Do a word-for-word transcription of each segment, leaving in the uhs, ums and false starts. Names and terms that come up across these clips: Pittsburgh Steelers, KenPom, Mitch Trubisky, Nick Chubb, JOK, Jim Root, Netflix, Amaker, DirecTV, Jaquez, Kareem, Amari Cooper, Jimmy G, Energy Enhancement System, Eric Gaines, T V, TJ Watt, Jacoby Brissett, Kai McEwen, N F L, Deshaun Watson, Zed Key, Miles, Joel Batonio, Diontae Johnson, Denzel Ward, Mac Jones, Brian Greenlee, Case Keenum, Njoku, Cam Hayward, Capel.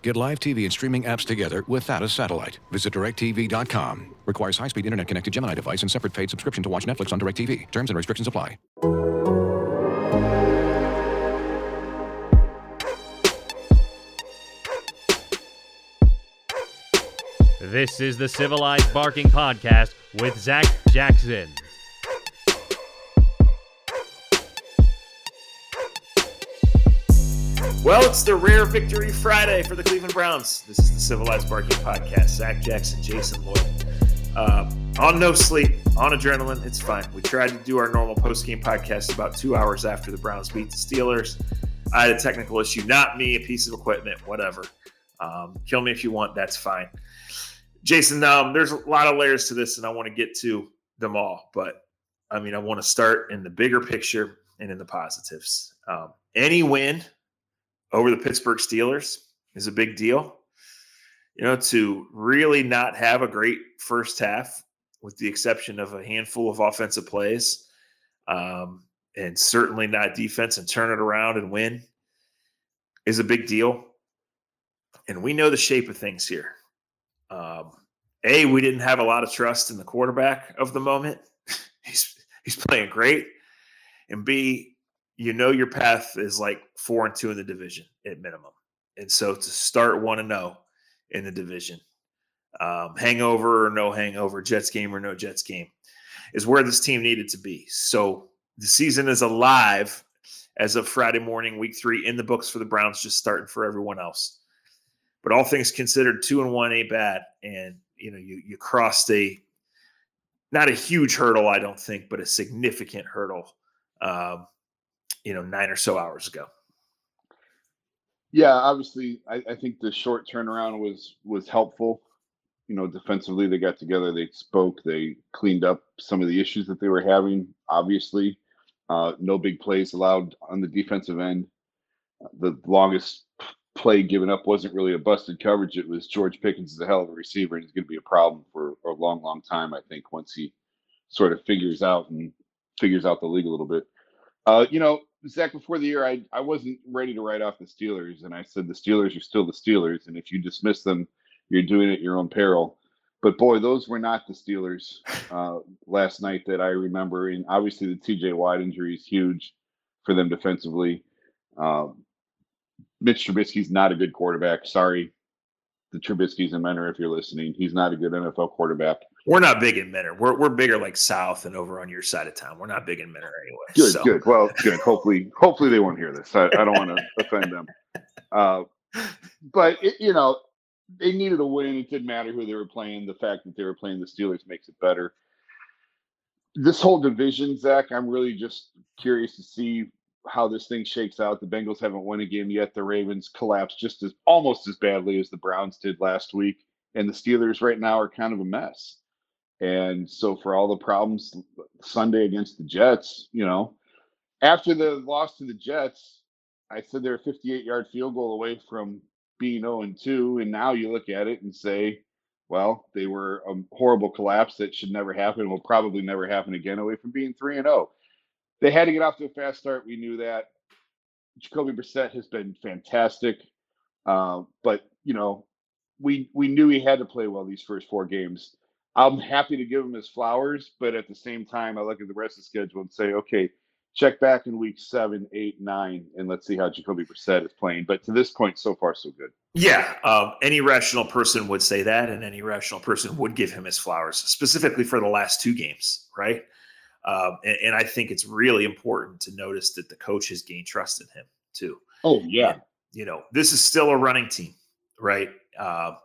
Get live T V and streaming apps together without a satellite. Visit DirecTV dot com. Requires high-speed internet-connected Gemini device and separate paid subscription to watch Netflix on DirecTV. Terms and restrictions apply. This is the Civilized Barking Podcast with Zach Jackson. Well, it's the rare victory Friday for the Cleveland Browns. This is the Civilized Barking Podcast. Zach Jackson, Jason Lloyd. Uh, on no sleep, on adrenaline, it's fine. We tried to do our normal post-game podcast about two hours after the Browns beat the Steelers. I had a technical issue, not me, a piece of equipment, whatever. Um, kill me if you want, that's fine. Jason, um, there's a lot of layers to this, and I want to get to them all. But, I mean, I want to start in the bigger picture and in the positives. Um, any win over the Pittsburgh Steelers is a big deal. You know, to really not have a great first half, with the exception of a handful of offensive plays, um, and certainly not defense, and turn it around and win is a big deal. And we know the shape of things here. Um, a, we didn't have a lot of trust in the quarterback of the moment. he's he's playing great. And B, you know your path is like four and two in the division at minimum. And so to start one and zero in the division, um, hangover or no hangover, Jets game or no Jets game, is where this team needed to be. So the season is alive as of Friday morning, week three in the books for the Browns, just starting for everyone else. But all things considered, two and one ain't bad, and you know you you crossed a not a huge hurdle, I don't think, but a significant hurdle, um, you know, nine or so hours ago. Yeah, obviously, I, I think the short turnaround was was helpful. You know, defensively, they got together, they spoke, they cleaned up some of the issues that they were having. Obviously, uh, no big plays allowed on the defensive end. The longest play given up wasn't really a busted coverage. It was George Pickens is a hell of a receiver, and he's going to be a problem for a long, long time, I think, once he sort of figures out and figures out the league a little bit. Uh, you know, Zach, before the year, I, I wasn't ready to write off the Steelers, and I said the Steelers are still the Steelers, and if you dismiss them, you're doing it at your own peril. But, boy, those were not the Steelers uh, last night that I remember, and obviously the T J Watt injury is huge for them defensively. Um, Mitch Trubisky's not a good quarterback. Sorry, the Trubisky's and Menner, if you're listening. He's not a good N F L quarterback. We're not big in Menner. We're we're bigger like south and over on your side of town. We're not big in Menner anyway. Good, so. good. Well, good. Hopefully, hopefully they won't hear this. I, I don't want to offend them. Uh, but, it, you know, they needed a win. It didn't matter who they were playing. The fact that they were playing the Steelers makes it better. This whole division, Zach, I'm really just curious to see how this thing shakes out. The Bengals haven't won a game yet. The Ravens collapsed just as almost as badly as the Browns did last week. And the Steelers right now are kind of a mess. And so for all the problems Sunday against the Jets, you know, after the loss to the Jets, I said they're a fifty-eight yard field goal away from being oh and two. And now you look at it and say, well, they were a horrible collapse that should never happen, will probably never happen again, away from being three and oh. They had to get off to a fast start. We knew that. Jacoby Brissett has been fantastic. Uh, but, you know, we we knew he had to play well these first four games. I'm happy to give him his flowers, but at the same time, I look at the rest of the schedule and say, okay, check back in week seven, eight, nine, and let's see how Jacoby Brissett is playing. But to this point, so far, so good. Yeah, um, any rational person would say that, and any rational person would give him his flowers, specifically for the last two games, right? Um, and, and I think it's really important to notice that the coach has gained trust in him too. Oh yeah. And, you know, this is still a running team, right? Um,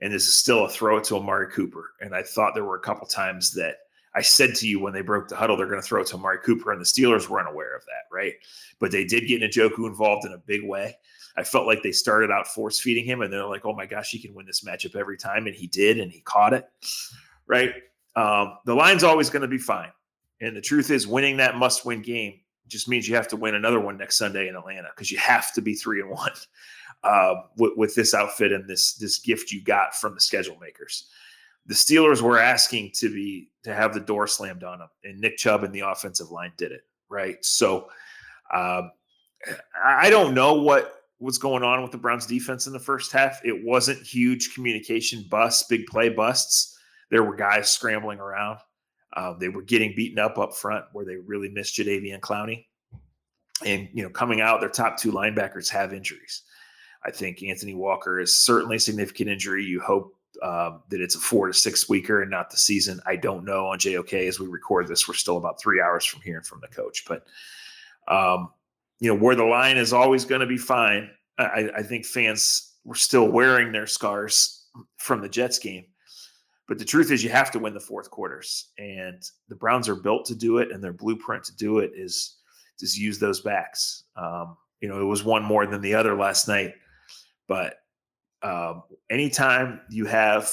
and this is still a throw it to Amari Cooper. And I thought there were a couple times that I said to you when they broke the huddle, they're going to throw it to Amari Cooper, and the Steelers weren't aware of that. Right. But they did get Njoku involved in a big way. I felt like they started out force feeding him, and they're like, oh my gosh, he can win this matchup every time. And he did, and he caught it. Right. Um, the line's always going to be fine. And the truth is, winning that must-win game just means you have to win another one next Sunday in Atlanta, because you have to be three and one uh, with, with this outfit and this this gift you got from the schedule makers. The Steelers were asking to be to have the door slammed on them, and Nick Chubb and the offensive line did it, right? So um, I don't know what what's going on with the Browns defense in the first half. It wasn't huge communication busts, big play busts. There were guys scrambling around. Uh, they were getting beaten up up front, where they really missed Jadeveon Clowney. And, you know, coming out, their top two linebackers have injuries. I think Anthony Walker is certainly a significant injury. You hope uh, that it's a four to six weeker and not the season. I don't know on J O K as we record this. We're still about three hours from hearing from the coach. But, um, you know, where the line is always going to be fine. I, I think fans were still wearing their scars from the Jets game. But the truth is, you have to win the fourth quarters, and the Browns are built to do it, and their blueprint to do it is just use those backs. Um, you know, it was one more than the other last night, but um, anytime you have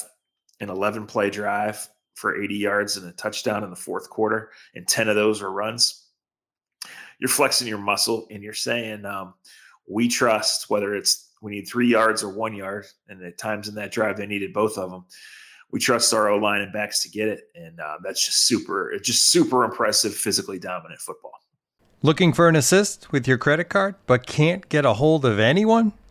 an eleven-play drive for eighty yards and a touchdown in the fourth quarter, and ten of those are runs, you're flexing your muscle, and you're saying, um, we trust, whether it's we need three yards or one yard, and at times in that drive they needed both of them. We trust our O-line and backs to get it, and uh, that's just super, it's just super impressive, physically dominant football. Looking for an assist with your credit card but can't get a hold of anyone?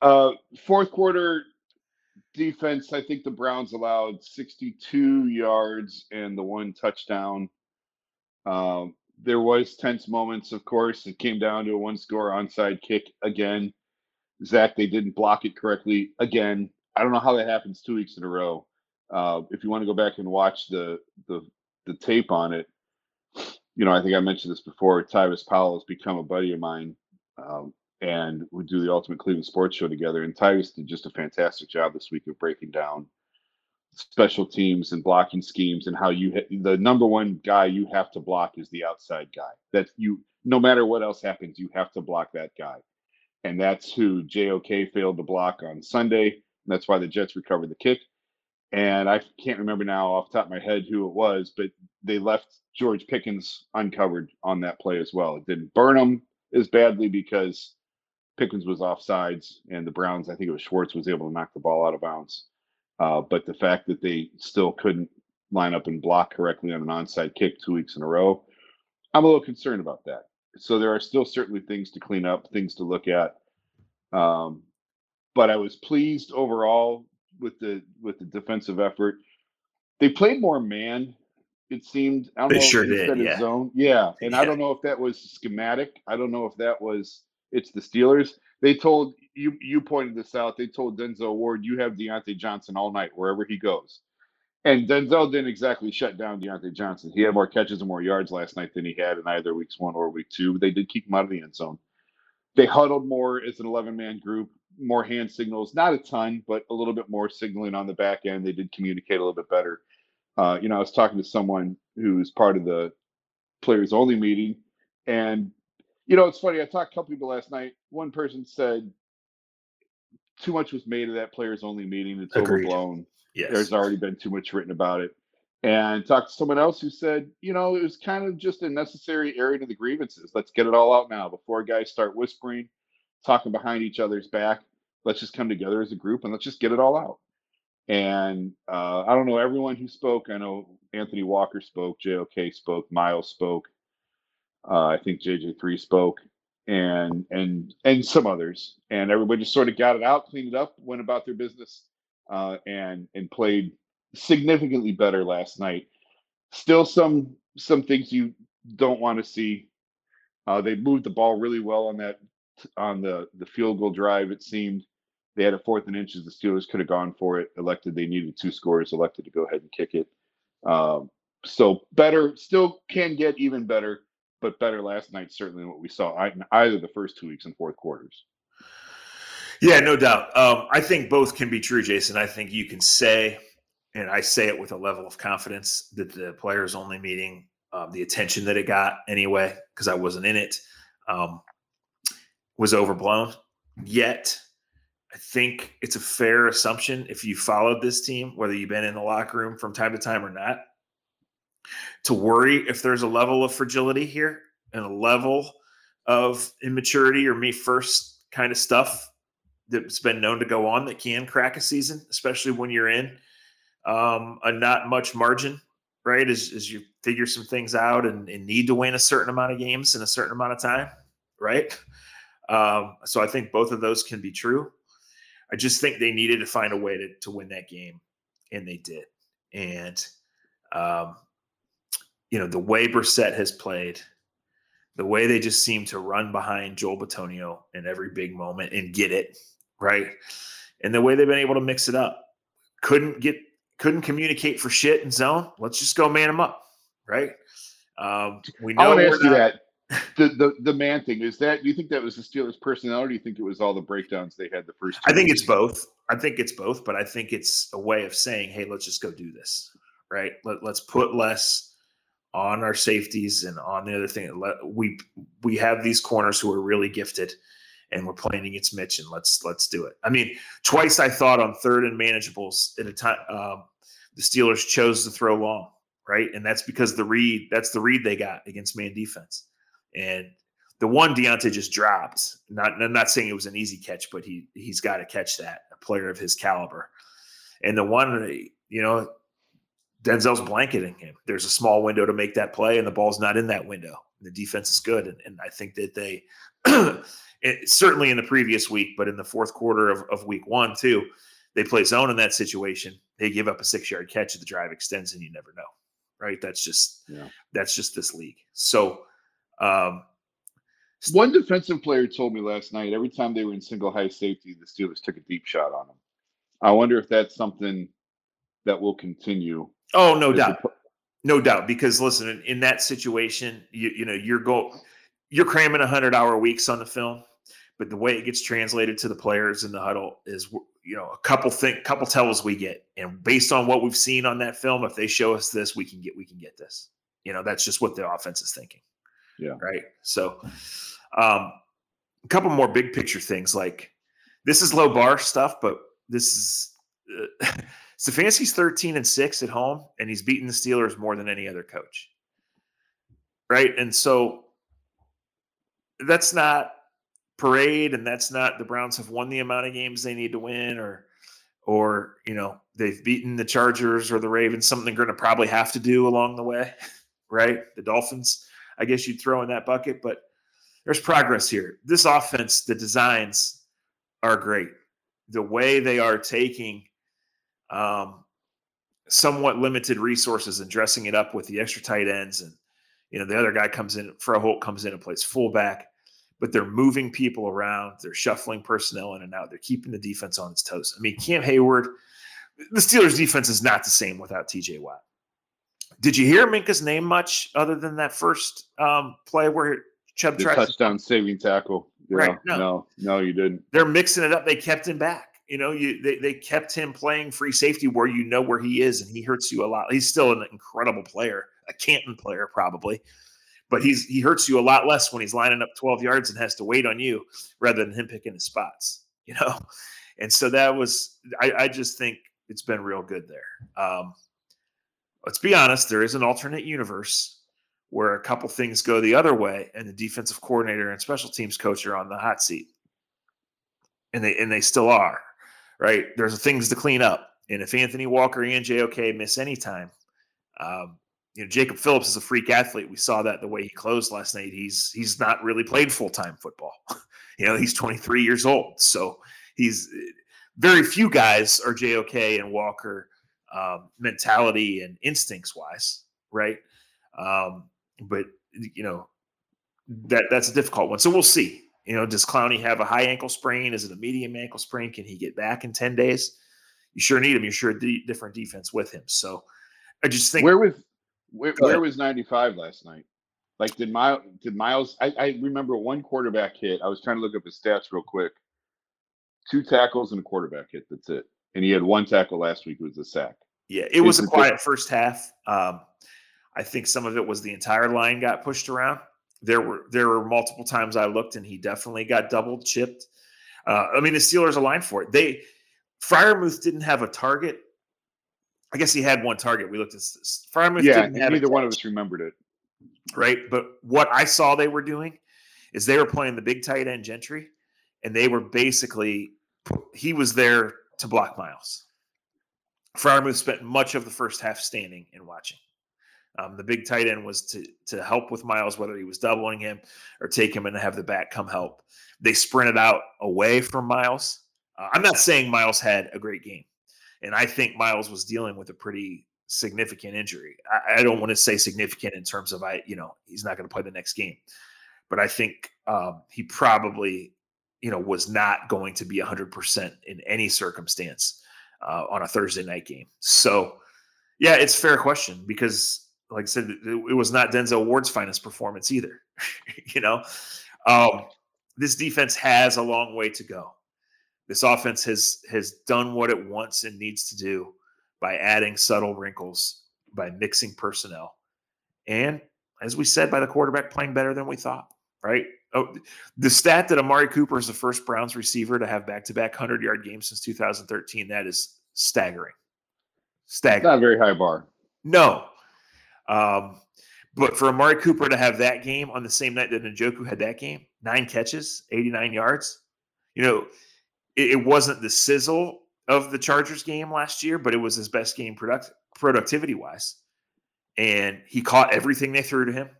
Uh, fourth quarter defense, I think the Browns allowed sixty-two yards and the one touchdown. Um, There was tense moments, of course. It came down to a one-score onside kick again. Zach, they didn't block it correctly again. I don't know how that happens two weeks in a row. Uh, if you want to go back and watch the, the the tape on it, you know, I think I mentioned this before. Tyus Powell has become a buddy of mine, um, and we do the Ultimate Cleveland Sports Show together. And Tyus did just a fantastic job this week of breaking down special teams and blocking schemes, and how you hit the number one guy you have to block is the outside guy. That you, no matter what else happens, you have to block that guy. And that's who J O K failed to block on Sunday. That's why the Jets recovered the kick. And I can't remember now off the top of my head who it was, but they left George Pickens uncovered on that play as well. It didn't burn him as badly because Pickens was offsides, and the Browns, I think it was Schwartz, was able to knock the ball out of bounds. Uh, but the fact that they still couldn't line up and block correctly on an onside kick two weeks in a row, I'm a little concerned about that. So there are still certainly things to clean up, things to look at. Um, but I was pleased overall with the with the defensive effort. They played more man, it seemed. I don't they know sure if did, yeah. Zone. Yeah, and yeah. I don't know if that was schematic. I don't know if that was it's the Steelers. They told you, you pointed this out. They told Denzel Ward, you have Diontae Johnson all night, wherever he goes. And Denzel didn't exactly shut down Diontae Johnson. He had more catches and more yards last night than he had in either weeks one or week two. They did keep him out of the end zone. They huddled more as an eleven-man group, more hand signals, not a ton, but a little bit more signaling on the back end. They did communicate a little bit better. Uh, you know, I was talking to someone who's part of the players-only meeting, and you know, it's funny. I talked to a couple people last night. One person said too much was made of that players only meeting. It's Agreed. Overblown. Yes. There's already been too much written about it. And talked to someone else who said, you know, it was kind of just a necessary airing of the grievances. Let's get it all out now before guys start whispering, talking behind each other's back. Let's just come together as a group and let's just get it all out. And uh, I don't know everyone who spoke. I know Anthony Walker spoke, J O K spoke, Miles spoke. Uh, I think J J three spoke. and and and some others, and everybody just sort of got it out, cleaned it up, went about their business, uh, and and played significantly better last night. Still some some things you don't want to see. Uh, they moved the ball really well on that on the the field goal drive. It seemed they had a fourth and inches. The Steelers could have gone for it. Elected they needed two scores. Elected to go ahead and kick it. Um, so better, still can get even better, but better last night certainly than what we saw in either the first two weeks and fourth quarters. Yeah, no doubt. Um, I think both can be true, Jason. I think you can say, and I say it with a level of confidence, that the players only meeting, um, the attention that it got anyway, because I wasn't in it, um, was overblown. Yet I think it's a fair assumption, if you followed this team, whether you've been in the locker room from time to time or not, to worry if there's a level of fragility here and a level of immaturity or me first kind of stuff that's been known to go on that can crack a season, especially when you're in um, a not much margin, right? As, as you figure some things out and, and need to win a certain amount of games in a certain amount of time, right? Um, so I think both of those can be true. I just think they needed to find a way to, to win that game, and they did. And, um, you know, the way Brissett has played, the way they just seem to run behind Joel Batonio in every big moment and get it, right? And the way they've been able to mix it up. Couldn't get, couldn't communicate for shit in zone. Let's just go man them up, right? Um, we know I want to ask you that. The, the the man thing, is that, do you think that was the Steelers' personality, or do you think it was all the breakdowns they had the first two I think weeks? It's both. I think it's both, but I think it's a way of saying, hey, let's just go do this, right? Let, let's put less on our safeties and on the other thing. Let, we we have these corners who are really gifted, and we're playing against Mitch, and let's let's do it. I mean, twice I thought on third and manageables at a time, um, the Steelers chose to throw long, right? And that's because the read, that's the read they got against man defense. And the one Diontae just dropped. Not, I'm not saying it was an easy catch, but he, he's got to catch that, a player of his caliber. And the one, you know, Denzel's blanketing him. There's a small window to make that play, and the ball's not in that window. The defense is good. And, and I think that they, it, certainly in the previous week, but in the fourth quarter of, of week one, too, they play zone in that situation. They give up a six-yard catch. The drive extends, and you never know, right? That's just yeah. that's just this league. So, Um, one defensive player told me last night, every time they were in single high safety, the Steelers took a deep shot on them. I wonder if that's something that will continue. Oh, no doubt. Pl- no doubt. Because listen, in, in that situation, you, you know, you're go, you're cramming a hundred hour weeks on the film, but the way it gets translated to the players in the huddle is, you know, a couple thing, couple tells we get. And based on what we've seen on that film, if they show us this, we can get, we can get this, you know, that's just what the offense is thinking. Yeah. Right. So um, a couple more big picture things, like this is low bar stuff, but this is uh, Stefanski's thirteen and six at home, and he's beaten the Steelers more than any other coach. Right. And so that's not parade, and that's not the Browns have won the amount of games they need to win, or, or, you know, they've beaten the Chargers or the Ravens, something they're going to probably have to do along the way. Right. The Dolphins, I guess you'd throw in that bucket, but there's progress here. This offense, the designs are great. The way they are taking um, somewhat limited resources and dressing it up with the extra tight ends. And, you know, the other guy comes in, Friermuth comes in and plays fullback, but they're moving people around. They're shuffling personnel in and out. They're keeping the defense on its toes. I mean, Cam Hayward, the Steelers defense is not the same without T J Watt. Did you hear Minka's name much other than that first um, play where Chubb the tried touchdown to... saving tackle? Yeah, right? No. no, no, you didn't. They're mixing it up. They kept him back. You know, you they they kept him playing free safety where you know where he is, and he hurts you a lot. He's still an incredible player, a Canton player probably, but he's he hurts you a lot less when he's lining up twelve yards and has to wait on you rather than him picking his spots. You know, and so that was I, I just think it's been real good there. Um, Let's be honest, there is an alternate universe where a couple things go the other way and the defensive coordinator and special teams coach are on the hot seat. And they and they still are, right? There's things to clean up. And if Anthony Walker and J O K miss any time, um, you know, Jacob Phillips is a freak athlete. We saw that the way he closed last night. He's he's not really played full-time football. You know, he's twenty-three years old. So he's very few guys are J O K and Walker um, mentality and instincts wise, right? Um, but, you know, that that's a difficult one. So we'll see. You know, does Clowney have a high ankle sprain? Is it a medium ankle sprain? Can he get back in ten days? You sure need him. You're sure a d- different defense with him. So I just think. Where was where, where was ninety-five last night? Like, did Miles? Did Miles? I, I remember one quarterback hit. I was trying to look up his stats real quick. Two tackles and a quarterback hit. That's it. And he had one tackle last week. It was a sack. Yeah, it was a quiet first half. Um, I think some of it was the entire line got pushed around. There were there were multiple times I looked, and he definitely got doubled, chipped. Uh, I mean, the Steelers aligned for it. They Friermuth didn't have a target. I guess he had one target. We looked at this. Friermuth yeah, didn't have neither one of us remembered it. Right, but what I saw they were doing is they were playing the big tight end Gentry, and they were basically – he was there to block Miles. Friermuth spent much of the first half standing and watching. Um, the big tight end was to to help with Miles, whether he was doubling him or take him and have the back come help. They sprinted out away from Miles. Uh, I'm not saying Miles had a great game, and I think Miles was dealing with a pretty – significant injury. I, I don't want to say significant in terms of, I, you know, he's not going to play the next game, but I think um, he probably, you know, was not going to be a hundred percent in any circumstance uh, on a Thursday night game. So yeah, it's a fair question because like I said, it, it was not Denzel Ward's finest performance either. You know, um, this defense has a long way to go. This offense has, has done what it wants and needs to do by adding subtle wrinkles, by mixing personnel. And as we said, by the quarterback playing better than we thought, right? Oh, the stat that Amari Cooper is the first Browns receiver to have back-to-back hundred-yard games since two thousand thirteen, that is staggering. Staggering. Not a very high bar. No. Um, but for Amari Cooper to have that game on the same night that Njoku had that game, nine catches, eighty-nine yards, you know, it, it wasn't the sizzle of the Chargers game last year, but it was his best game product productivity wise. And he caught everything they threw to him.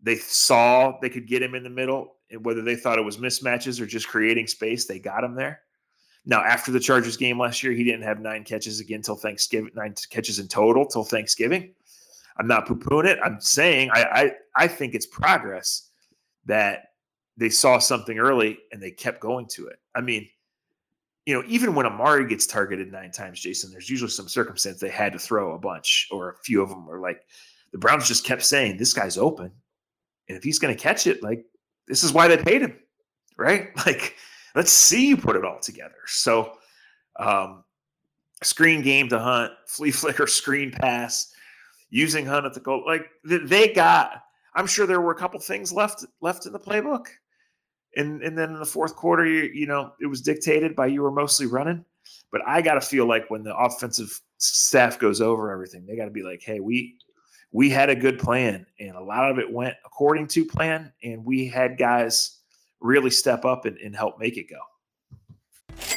They saw they could get him in the middle, and whether they thought it was mismatches or just creating space, they got him there. Now, after the Chargers game last year, he didn't have nine catches again till Thanksgiving, nine catches in total till Thanksgiving. I'm not poo-pooing it. I'm saying I, I, I think it's progress that they saw something early and they kept going to it. I mean, you know, even when Amari gets targeted nine times, Jason, there's usually some circumstance they had to throw a bunch or a few of them, or like the Browns just kept saying, this guy's open. And if he's going to catch it, like, this is why they paid him, right? Like, let's see you put it all together. So um, screen game to Hunt, flea flicker, screen pass, using Hunt at the goal. Like they got, I'm sure there were a couple things left, left in the playbook. And and then in the fourth quarter, you, you know, it was dictated by you were mostly running. But I got to feel like when the offensive staff goes over everything, they got to be like, hey, we we had a good plan. And a lot of it went according to plan. And we had guys really step up and, and help make it go.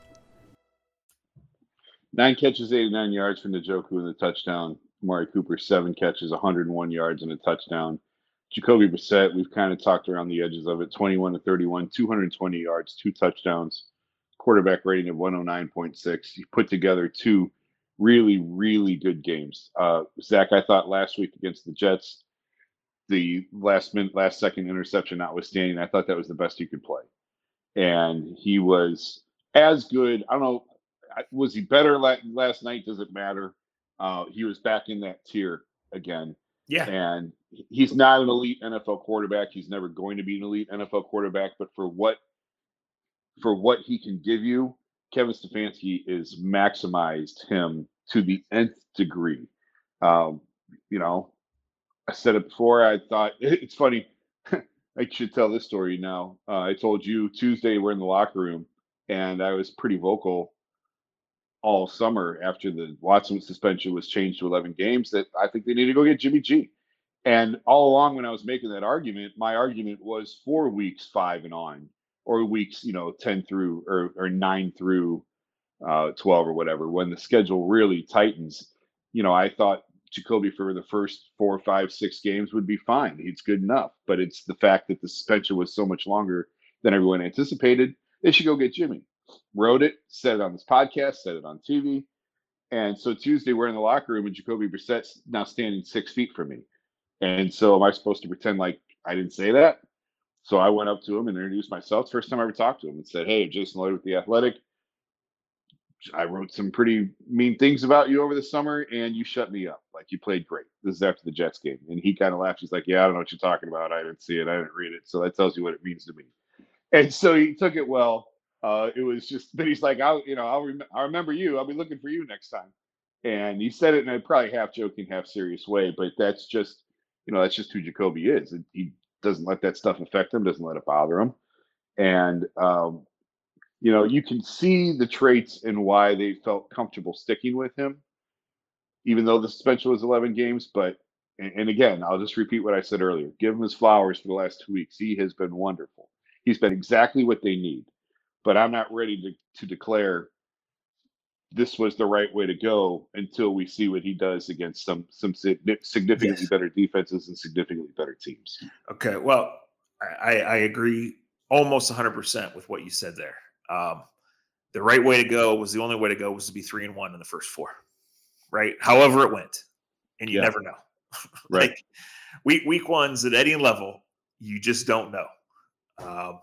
Nine catches, eighty-nine yards from Njoku and the touchdown. Amari Cooper, seven catches, one hundred one yards and a touchdown. Jacoby Brissett, we've kind of talked around the edges of it, twenty-one to thirty-one, two hundred twenty yards, two touchdowns, quarterback rating of one oh nine point six. He put together two really, really good games. Uh, Zach, I thought last week against the Jets, the last minute, last second interception notwithstanding, I thought that was the best he could play. And he was as good. I don't know. Was he better last night? Does it matter? Uh, he was back in that tier again. Yeah. And he's not an elite N F L quarterback. He's never going to be an elite N F L quarterback. But for what for what he can give you, Kevin Stefanski has maximized him to the nth degree. Um, you know, I said it before. I thought it's funny. I should tell this story now. Uh, I told you Tuesday we're in the locker room, and I was pretty vocal all summer after the Watson suspension was changed to eleven games that I think they need to go get Jimmy G. And all along when I was making that argument, my argument was for weeks five and on, or weeks, you know, ten through or, or nine through uh, twelve or whatever, when the schedule really tightens. You know, I thought Jacoby for the first four, five, six games would be fine. He's good enough. But it's the fact that the suspension was so much longer than everyone anticipated. They should go get Jimmy. Wrote it, said it on this podcast, said it on T V. And so Tuesday we're in the locker room and Jacoby Brissett's now standing six feet from me. And so am I supposed to pretend like I didn't say that? So I went up to him and introduced myself. First time I ever talked to him and said, hey, Jason Lloyd with The Athletic. I wrote some pretty mean things about you over the summer and you shut me up. Like, you played great. This is after the Jets game. And he kind of laughed. He's like, yeah, I don't know what you're talking about. I didn't see it. I didn't read it. So that tells you what it means to me. And so he took it well. Uh, it was just, but he's like, I'll, you know, I'll, rem- I'll remember you. I'll be looking for you next time. And he said it in a probably half joking, half serious way, but that's just, you know, that's just who Jacoby is. It, he doesn't let that stuff affect him, doesn't let it bother him. And, um, you know, you can see the traits and why they felt comfortable sticking with him, even though the suspension was eleven games. But, and, and again, I'll just repeat what I said earlier, give him his flowers for the last two weeks. He has been wonderful. He's been exactly what they need. But I'm not ready to, to declare this was the right way to go until we see what he does against some some significantly yes. better defenses and significantly better teams. Okay, well, I, I agree almost one hundred percent with what you said there. Um, the right way to go was the only way to go was to be three and one in the first four, right? However it went, and you yeah. never know. Right. Like week week ones at any level, you just don't know. Um,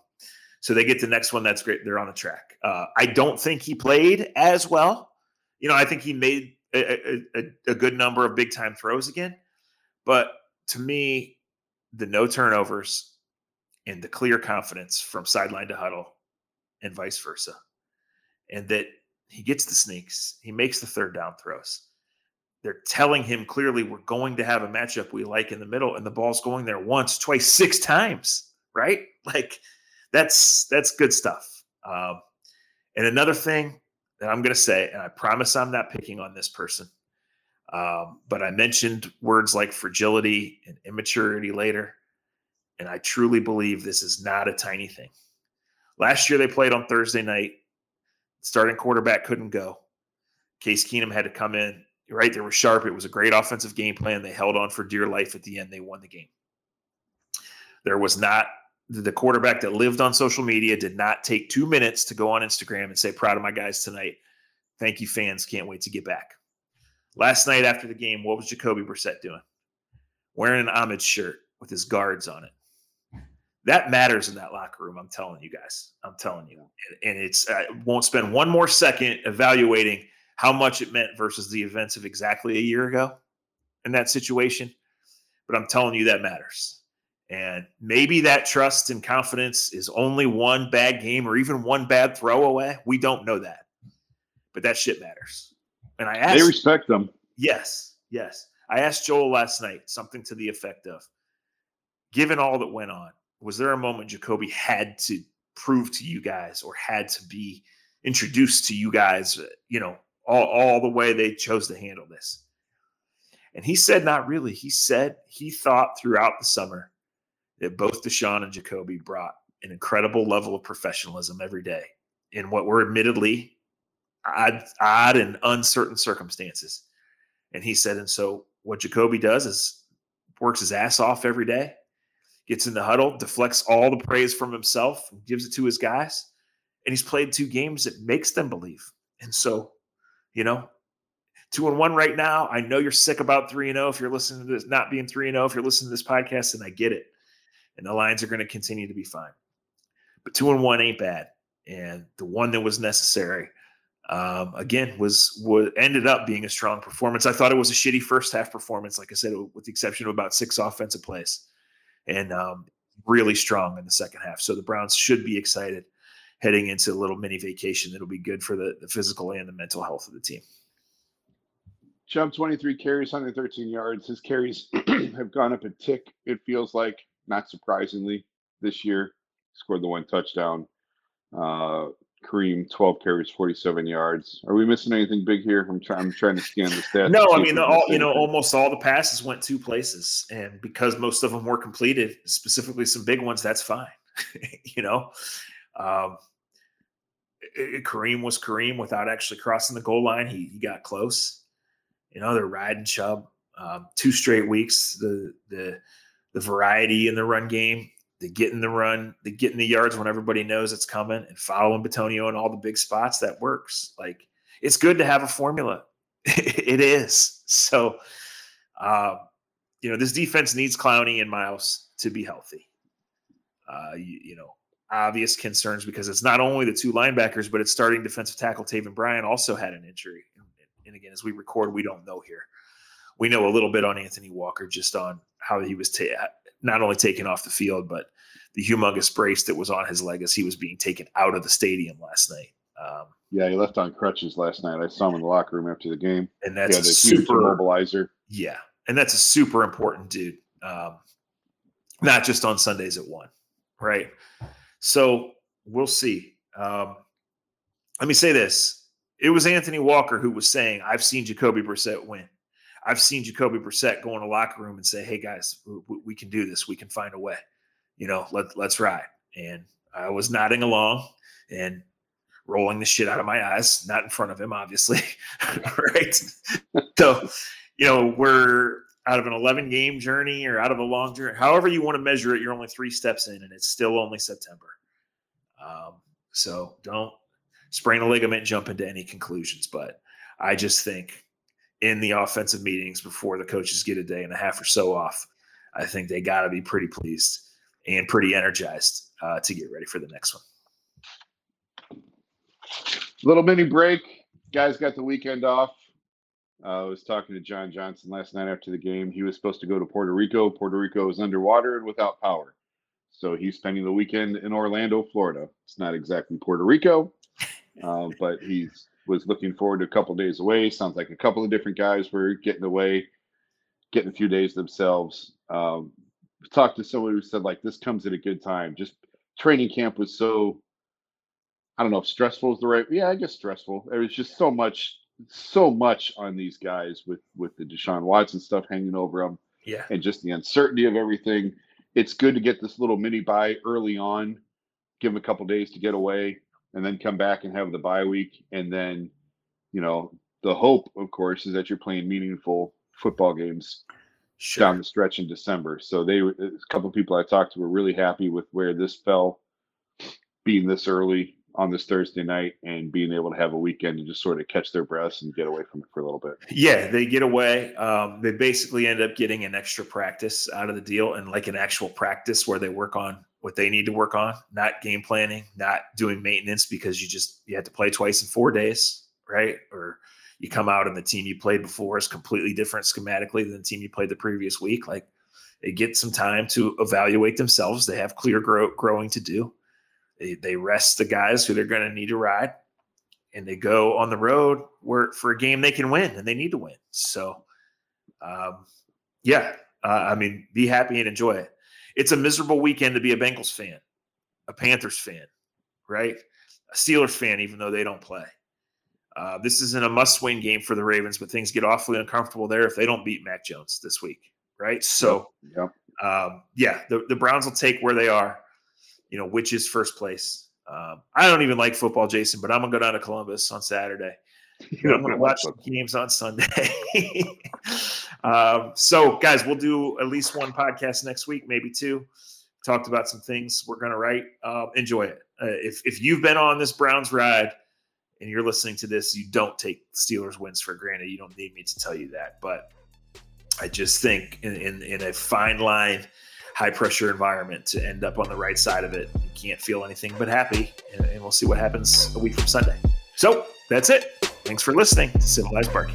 So they get the next one. That's great. They're on the track. Uh, I don't think he played as well. You know, I think he made a, a, a good number of big time throws again. But to me, the no turnovers and the clear confidence from sideline to huddle and vice versa. And that he gets the sneaks. He makes the third down throws. They're telling him clearly we're going to have a matchup we like in the middle. And the ball's going there once, twice, six times. Right? Like, That's that's good stuff. Um, and another thing that I'm going to say, and I promise I'm not picking on this person, um, but I mentioned words like fragility and immaturity later, and I truly believe this is not a tiny thing. Last year they played on Thursday night. Starting quarterback couldn't go. Case Keenum had to come in. Right? They were sharp. It was a great offensive game plan. They held on for dear life at the end. They won the game. There was not – the quarterback that lived on social media did not take two minutes to go on Instagram and say, proud of my guys tonight. Thank you, fans. Can't wait to get back. Last night after the game, what was Jacoby Brissett doing? Wearing an homage shirt with his guards on it. That matters in that locker room. I'm telling you guys. I'm telling you. And it's I won't spend one more second evaluating how much it meant versus the events of exactly a year ago in that situation. But I'm telling you that matters. And maybe that trust and confidence is only one bad game or even one bad throw away. We don't know that. But that shit matters. And I asked. They respect them. Yes, yes. I asked Joel last night something to the effect of, given all that went on, was there a moment Jacoby had to prove to you guys or had to be introduced to you guys, you know, all, all the way they chose to handle this? And he said not really. He said he thought throughout the summer that both Deshaun and Jacoby brought an incredible level of professionalism every day in what were admittedly, odd, odd and uncertain circumstances. And he said, and so what Jacoby does is works his ass off every day, gets in the huddle, deflects all the praise from himself, gives it to his guys, and he's played two games that makes them believe. And so, you know, two and one right now. I know you're sick about three and oh. If you're listening to this, not being three and oh, if you're listening to this podcast, and I get it. And the Lions are going to continue to be fine. But two and one ain't bad. And the one that was necessary, um, again, was, was ended up being a strong performance. I thought it was a shitty first half performance, like I said, with the exception of about six offensive plays, and um, really strong in the second half. So the Browns should be excited heading into a little mini vacation. It'll be good for the, the physical and the mental health of the team. Chubb, twenty-three carries, one hundred thirteen yards. His carries have gone up a tick, it feels like, not surprisingly, this year. Scored the one touchdown. Uh, Kareem, twelve carries, forty-seven yards. Are we missing anything big here? I'm trying. I'm trying to scan the stats. No, I mean, all, you know, almost all the passes went two places, and because most of them were completed, specifically some big ones, that's fine. you know, um, it, it, Kareem was Kareem without actually crossing the goal line. He he got close. You know, they're riding Chubb um, two straight weeks. The the the variety in the run game. They get in the run, they get in the yards when everybody knows it's coming, and following Batonio in all the big spots, that works. Like, it's good to have a formula. It is. So, uh, you know, this defense needs Clowney and Miles to be healthy. Uh, you, you know, obvious concerns because it's not only the two linebackers, but it's starting defensive tackle Taven Bryan also had an injury. And again, as we record, we don't know here. We know a little bit on Anthony Walker, just on how he was ta- not only taken off the field, but the humongous brace that was on his leg as he was being taken out of the stadium last night. Um, yeah, he left on crutches last night. I saw him in the locker room after the game. And that's yeah, a super mobilizer. Yeah, and that's a super important dude, um, not just on Sundays at one, right? So we'll see. Um, let me say this. It was Anthony Walker who was saying, I've seen Jacoby Brissett win. I've seen Jacoby Brissett go in a locker room and say, hey, guys, we, we can do this. We can find a way. You know, let, let's ride. And I was nodding along and rolling the shit out of my eyes, not in front of him, obviously. Right? So, you know, we're out of an eleven-game journey or out of a long journey. However you want to measure it, you're only three steps in, and it's still only September. Um, so don't sprain a ligament, jump into any conclusions. But I just think – in the offensive meetings before the coaches get a day and a half or so off, I think they got to be pretty pleased and pretty energized uh, to get ready for the next one. Little mini break. Guys got the weekend off. Uh, I was talking to John Johnson last night after the game. He was supposed to go to Puerto Rico. Puerto Rico is underwater and without power. So he's spending the weekend in Orlando, Florida. It's not exactly Puerto Rico, uh, but he's... was looking forward to a couple of days away. Sounds like a couple of different guys were getting away, getting a few days themselves. Um, talked to someone who said, like, this comes at a good time. Just training camp was so, I don't know if stressful is the right, yeah, I guess stressful. There was just so much, so much on these guys with, with the Deshaun Watson stuff hanging over them. Yeah. And just the uncertainty of everything. It's good to get this little mini bye early on, give them a couple of days to get away, and then come back and have the bye week. And then, you know, the hope, of course, is that you're playing meaningful football games sure. down the stretch in December. So they, a couple of people I talked to were really happy with where this fell, being this early on this Thursday night and being able to have a weekend and just sort of catch their breaths and get away from it for a little bit. Yeah, they get away. Um, they basically end up getting an extra practice out of the deal and like an actual practice where they work on what they need to work on, not game planning, not doing maintenance because you just, you had to play twice in four days, right? Or you come out and the team you played before is completely different schematically than the team you played the previous week. Like they get some time to evaluate themselves. They have clear grow, growing to do. They, they rest the guys who they're going to need to ride, and they go on the road where for a game they can win and they need to win. So um, yeah, uh, I mean, be happy and enjoy it. It's a miserable weekend to be a Bengals fan, a Panthers fan, right? A Steelers fan, even though they don't play. Uh, this isn't a must-win game for the Ravens, but things get awfully uncomfortable there if they don't beat Mac Jones this week, right? So, yep. Yep. Um, yeah, the, the Browns will take where they are, you know, which is first place. Um, I don't even like football, Jason, but I'm going to go down to Columbus on Saturday. You know, I'm going to watch the games on Sunday. um, so, guys, we'll do at least one podcast next week, maybe two. Talked about some things we're going to write. Uh, enjoy it. Uh, if if you've been on this Browns ride and you're listening to this, you don't take Steelers wins for granted. You don't need me to tell you that. But I just think in in, in a fine line, high pressure environment to end up on the right side of it, you can't feel anything but happy. And, and we'll see what happens a week from Sunday. So that's it. Thanks for listening to Civilized Barking.